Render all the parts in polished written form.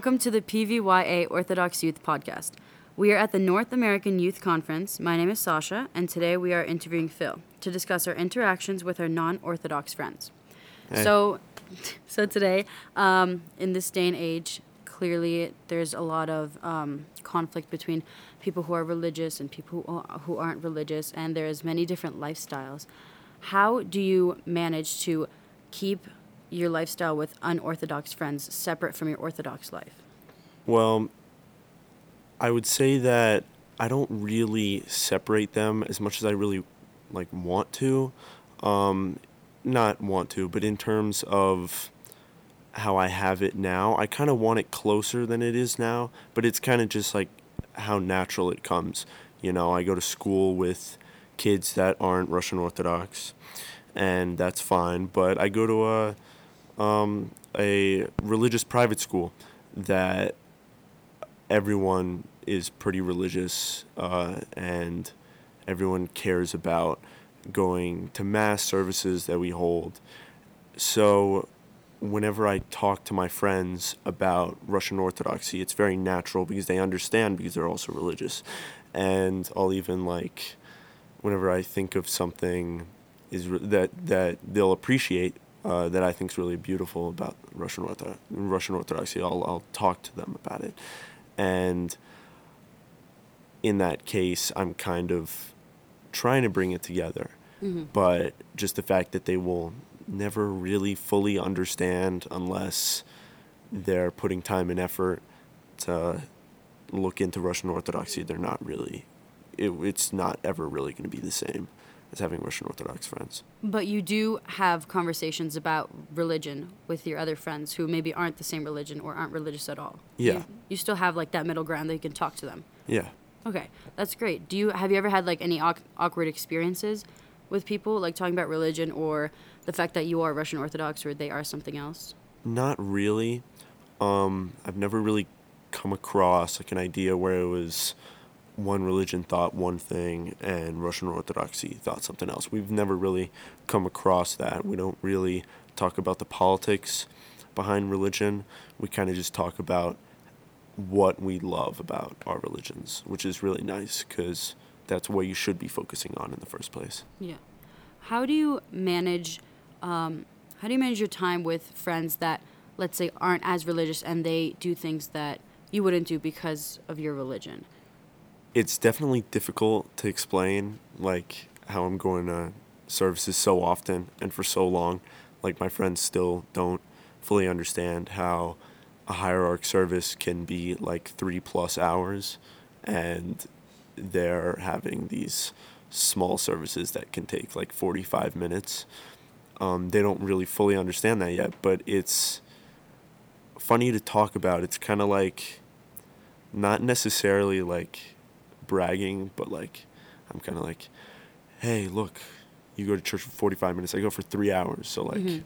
Welcome to the PVYA Orthodox Youth Podcast. We are at the North American Youth Conference. My name is Sasha, and today we are interviewing Phil to discuss our interactions with our non-Orthodox friends. Hey. So today, in this day and age, clearly there's a lot of conflict between people who are religious and people who aren't religious, and there's many different lifestyles. How do you manage to keep your lifestyle with unorthodox friends separate from your Orthodox life? Well, I would say that I don't really separate them as much as I really want to. Not want to, but in terms of how I have it now, I kind of want it closer than it is now, but it's kind of just how natural it comes. You know, I go to school with kids that aren't Russian Orthodox, and that's fine, but I go to a religious private school that everyone is pretty religious, and everyone cares about going to mass services that we hold. So whenever I talk to my friends about Russian Orthodoxy, it's very natural because they understand, because they're also religious. And I'll even whenever I think of something that they'll appreciate, that I think is really beautiful about Russian Orthodoxy, I'll talk to them about it. And in that case, I'm kind of trying to bring it together. Mm-hmm. But just the fact that they will never really fully understand unless they're putting time and effort to look into Russian Orthodoxy, they're not really, it's not ever really going to be the same as having Russian Orthodox friends. But you do have conversations about religion with your other friends who maybe aren't the same religion or aren't religious at all. Yeah. You still have that middle ground that you can talk to them. Yeah. Okay, that's great. Have you ever had any awkward experiences with people talking about religion or the fact that you are Russian Orthodox or they are something else? Not really. I've never really come across an idea where it was one religion thought one thing and Russian Orthodoxy thought something else. We've never really come across that. We don't really talk about the politics behind religion. We kind of just talk about what we love about our religions, which is really nice because that's what you should be focusing on in the first place. Yeah. How do you manage your time with friends that, let's say, aren't as religious and they do things that you wouldn't do because of your religion? It's definitely difficult to explain, how I'm going to services so often and for so long. My friends still don't fully understand how a hierarch service can be 3+ hours, and they're having these small services that can take 45 minutes. They don't really fully understand that yet, but it's funny to talk about. It's kind of not necessarily bragging, but I'm kind of hey, look, you go to church for 45 minutes. I go for 3 hours, so mm-hmm.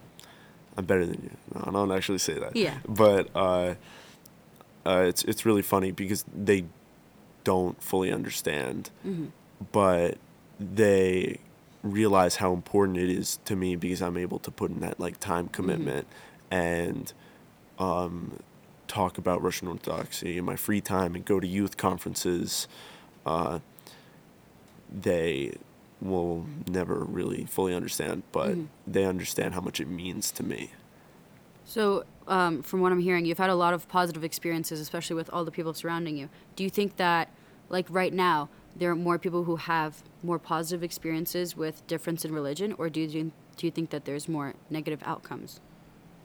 I'm better than you. No, I don't actually say that. Yeah. But it's really funny because they don't fully understand, mm-hmm. but they realize how important it is to me because I'm able to put in that time commitment, mm-hmm. and talk about Russian Orthodoxy in my free time and go to youth conferences. They will never really fully understand, but mm-hmm. they understand how much it means to me. So from what I'm hearing, you've had a lot of positive experiences, especially with all the people surrounding you. Do you think that right now there are more people who have more positive experiences with difference in religion, or do you think that there's more negative outcomes?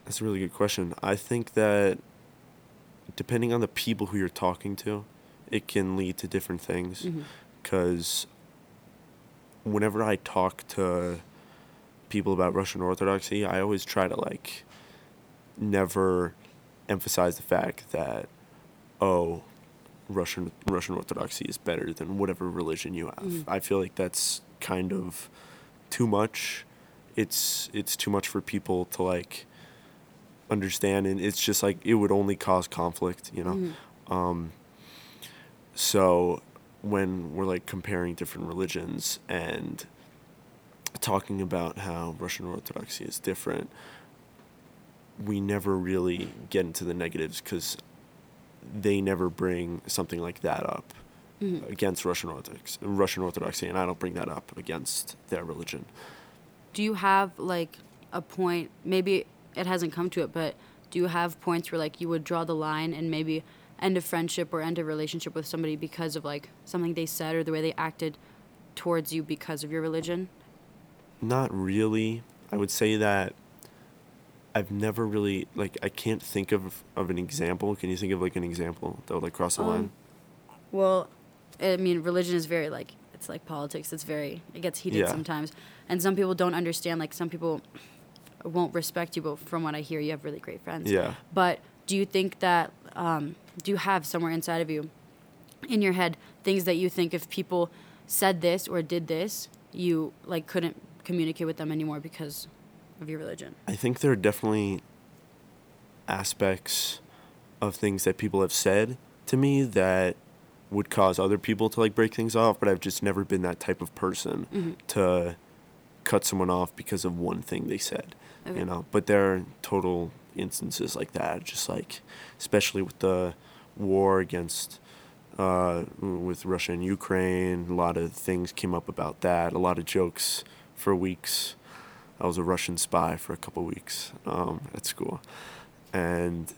That's a really good question. I think that depending on the people who you're talking to, it can lead to different things, because mm-hmm. whenever I talk to people about Russian Orthodoxy, I always try to never emphasize the fact that, oh, Russian Orthodoxy is better than whatever religion you have. Mm. I feel that's kind of too much. It's too much for people to understand, and it's just it would only cause conflict, you know. Mm. So when we're comparing different religions and talking about how Russian Orthodoxy is different, we never really get into the negatives because they never bring something like that up against Russian Orthodoxy, and I don't bring that up against their religion. Do you have, like, a point, maybe it hasn't come to it, but do you have points where, like, you would draw the line and maybe end a friendship or end a relationship with somebody because of, like, something they said or the way they acted towards you because of your religion? Not really. I would say that I've never really, like, I can't think of an example. Can you think of, like, an example that would, like, cross the line? Well, I mean, religion is very, like, it's like politics. It's very, it gets heated sometimes. And some people don't understand, like, some people won't respect you, but from what I hear, you have really great friends. Yeah. But do you think that, do you have somewhere inside of you, in your head, things that you think if people said this or did this, you, like, couldn't communicate with them anymore because of your religion? I think there are definitely aspects of things that people have said to me that would cause other people to, like, break things off, but I've just never been that type of person to cut someone off because of one thing they said, you know? But there are total instances like that, just, like, especially with the war against, with Russia and Ukraine, a lot of things came up about that, a lot of jokes for weeks. I was a Russian spy for a couple weeks at school, and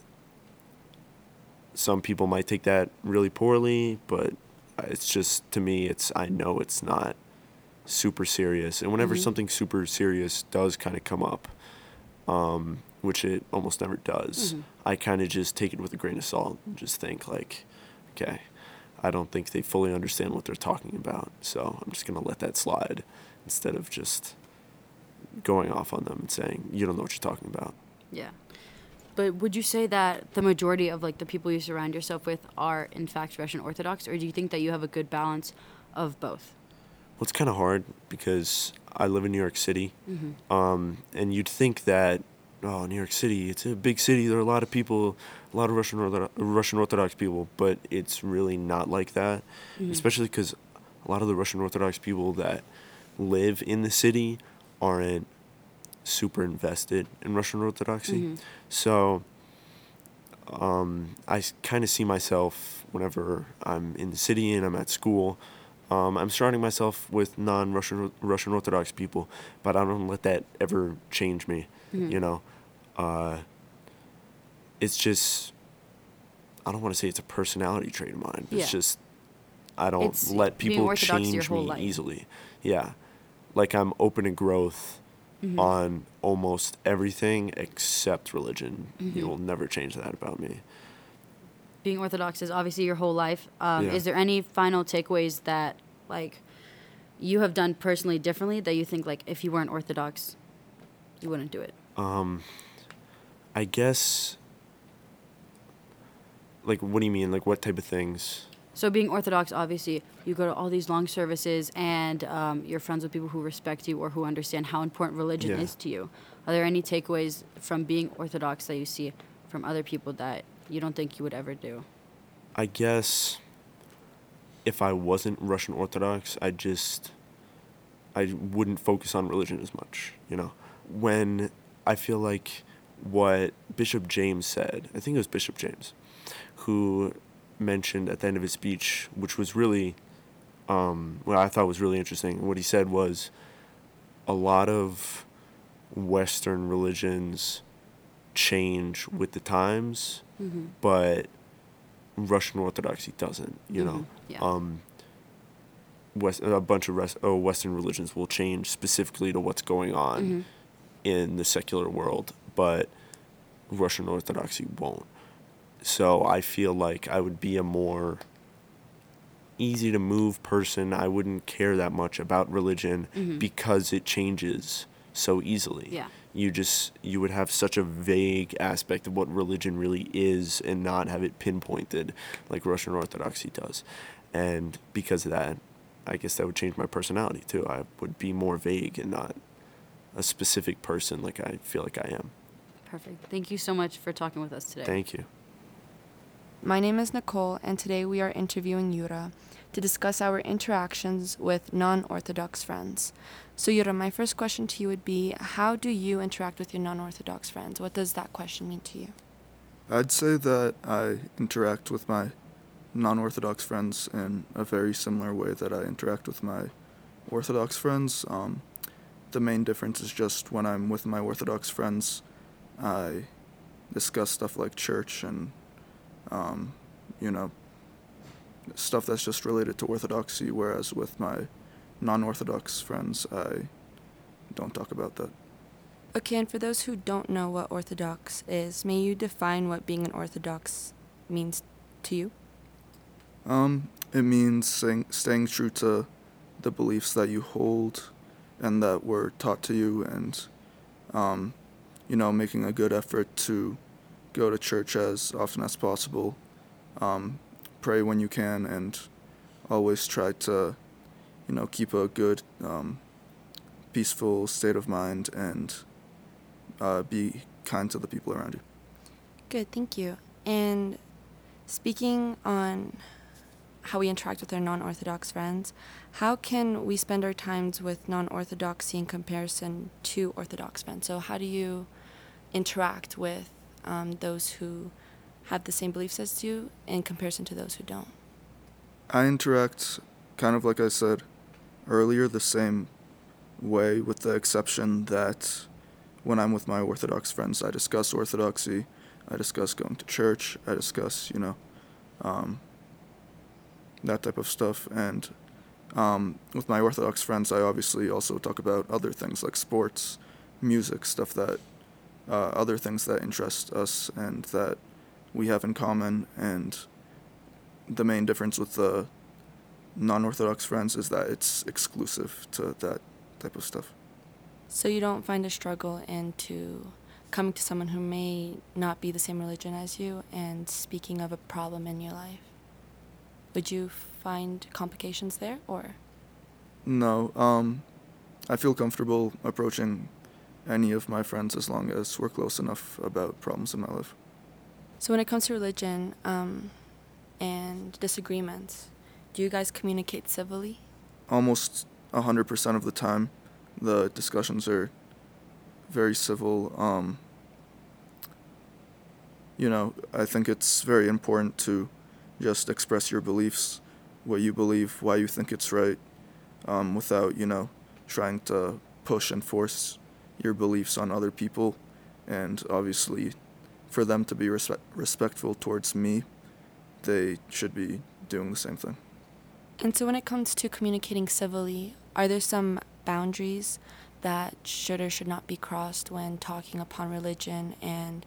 some people might take that really poorly, but it's just, to me, it's, I know it's not super serious, and whenever something super serious does kind of come up, which it almost never does, I kind of just take it with a grain of salt and just think, like, okay, I don't think they fully understand what they're talking about, so I'm just going to let that slide instead of just going off on them and saying, you don't know what you're talking about. Yeah. But would you say that the majority of, like, the people you surround yourself with are, in fact, Russian Orthodox, or do you think that you have a good balance of both? Well, it's kind of hard because I live in New York City, and you'd think that, oh, New York City, it's a big city, there are a lot of people, a lot of Russian Orthodox people, but it's really not like that, especially because a lot of the Russian Orthodox people that live in the city aren't super invested in Russian Orthodoxy. So I kind of see myself, whenever I'm in the city and I'm at school, I'm surrounding myself with Russian Orthodox people, but I don't let that ever change me, you know. It's just, I don't want to say it's a personality trait of mine. It's just, I don't let people change me easily. Yeah. Like, I'm open to growth on almost everything except religion. You will never change that about me. Being Orthodox is obviously your whole life. Is there any final takeaways that, like, you have done personally differently that you think, like, if you weren't Orthodox, you wouldn't do it? I guess, like, what do you mean? Like, what type of things? So being Orthodox, obviously, you go to all these long services, and you're friends with people who respect you or who understand how important religion is to you. Are there any takeaways from being Orthodox that you see from other people that you don't think you would ever do? I guess if I wasn't Russian Orthodox, I wouldn't focus on religion as much, you know? When I feel like what Bishop James said, I think it was Bishop James, who mentioned at the end of his speech, which was really, what I thought was really interesting. What he said was, a lot of Western religions change with the times, but Russian Orthodoxy doesn't, you know. Yeah. A bunch of Western religions will change specifically to what's going on in the secular world, but Russian Orthodoxy won't. So I feel like I would be a more easy-to-move person. I wouldn't care that much about religion because it changes so easily. Yeah. You would have such a vague aspect of what religion really is and not have it pinpointed like Russian Orthodoxy does. And because of that, I guess that would change my personality too. I would be more vague and not a specific person like I feel like I am. Perfect. Thank you so much for talking with us today. Thank you. My name is Nicole, and today we are interviewing Yura to discuss our interactions with non-Orthodox friends. So Yura, my first question to you would be, how do you interact with your non-Orthodox friends? What does that question mean to you? I'd say that I interact with my non-Orthodox friends in a very similar way that I interact with my Orthodox friends. The main difference is just when I'm with my Orthodox friends, I discuss stuff like church and, stuff that's just related to Orthodoxy, whereas with my non-Orthodox friends, I don't talk about that. Okay, and for those who don't know what Orthodox is, may you define what being an Orthodox means to you? It means staying true to the beliefs that you hold and that were taught to you and, making a good effort to go to church as often as possible, pray when you can, and always try to, keep a good, peaceful state of mind and be kind to the people around you. Good, thank you. And speaking on how we interact with our non-Orthodox friends, how can we spend our times with non-Orthodoxy in comparison to Orthodox friends? So how do you interact with those who have the same beliefs as you in comparison to those who don't? I interact, kind of like I said earlier, the same way, with the exception that when I'm with my Orthodox friends, I discuss Orthodoxy, I discuss going to church, I discuss, that type of stuff. And with my Orthodox friends, I obviously also talk about other things like sports, music, other things that interest us and that we have in common. And the main difference with the non-Orthodox friends is that it's exclusive to that type of stuff. So you don't find a struggle into coming to someone who may not be the same religion as you and speaking of a problem in your life? Would you find complications there, or? No, I feel comfortable approaching any of my friends as long as we're close enough about problems in my life. So when it comes to religion and disagreements, do you guys communicate civilly? Almost 100% of the time, the discussions are very civil. I think it's very important to just express your beliefs, what you believe, why you think it's right, without, trying to push and force your beliefs on other people. And obviously, for them to be respectful towards me, they should be doing the same thing. And so when it comes to communicating civilly, are there some boundaries that should or should not be crossed when talking upon religion and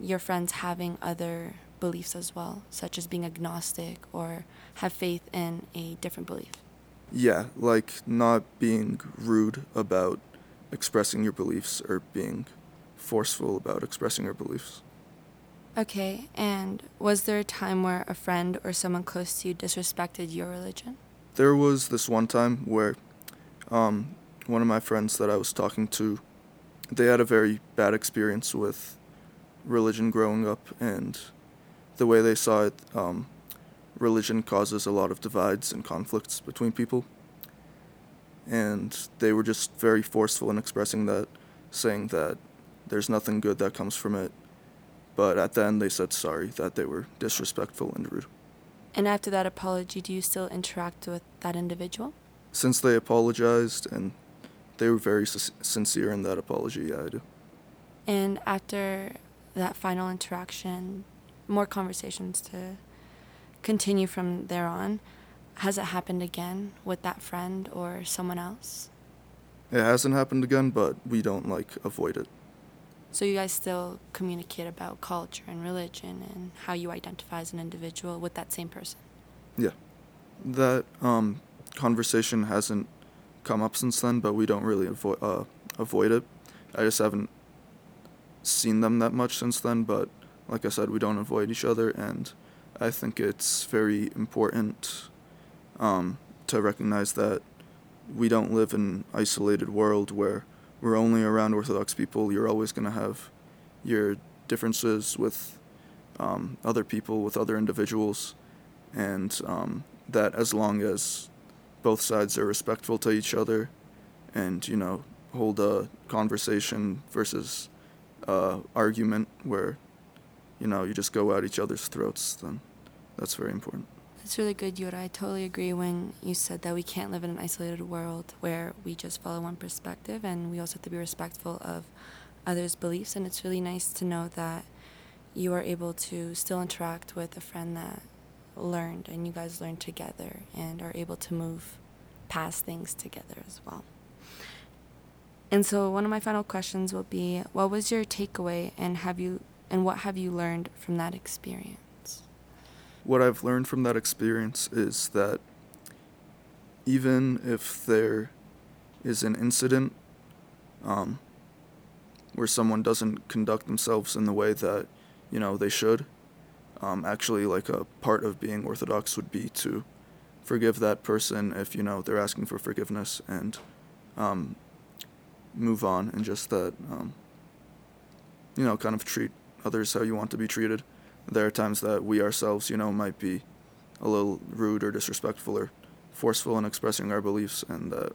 your friends having other beliefs as well, such as being agnostic or have faith in a different belief? Yeah, like not being rude about expressing your beliefs or being forceful about expressing your beliefs. Okay, and was there a time where a friend or someone close to you disrespected your religion? There was this one time where one of my friends that I was talking to, they had a very bad experience with religion growing up, and the way they saw it, religion causes a lot of divides and conflicts between people. And they were just very forceful in expressing that, saying that there's nothing good that comes from it. But at the end, they said sorry, that they were disrespectful and rude. And after that apology, do you still interact with that individual? Since they apologized and they were very sincere in that apology, yeah, I do. And after that final interaction, more conversations to continue from there on, has it happened again with that friend or someone else? It hasn't happened again, but we don't, avoid it. So you guys still communicate about culture and religion and how you identify as an individual with that same person? Yeah. That conversation hasn't come up since then, but we don't really avoid it. I just haven't seen them that much since then, but like I said, we don't avoid each other, and I think it's very important to recognize that we don't live in an isolated world where we're only around Orthodox people. You're always going to have your differences with other people, with other individuals, and that as long as both sides are respectful to each other and, hold a conversation versus argument where you know, you just go at each other's throats, then that's very important. That's really good, Yura. I totally agree when you said that we can't live in an isolated world where we just follow one perspective, and we also have to be respectful of others' beliefs. And it's really nice to know that you are able to still interact with a friend that learned, and you guys learned together and are able to move past things together as well. And so one of my final questions will be, what was your takeaway, and what have you learned from that experience? What I've learned from that experience is that even if there is an incident where someone doesn't conduct themselves in the way that, you know, they should, actually, like, a part of being Orthodox would be to forgive that person if, you know, they're asking for forgiveness, and move on, and just that, you know, kind of treat others how you want to be treated. There are times that we ourselves, you know, might be a little rude or disrespectful or forceful in expressing our beliefs, and that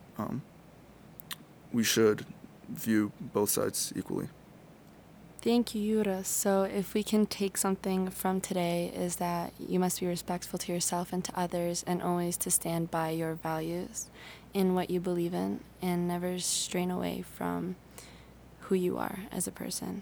we should view both sides equally. Thank you, Yura. So if we can take something from today, is that you must be respectful to yourself and to others, and always to stand by your values in what you believe in, and never strain away from who you are as a person.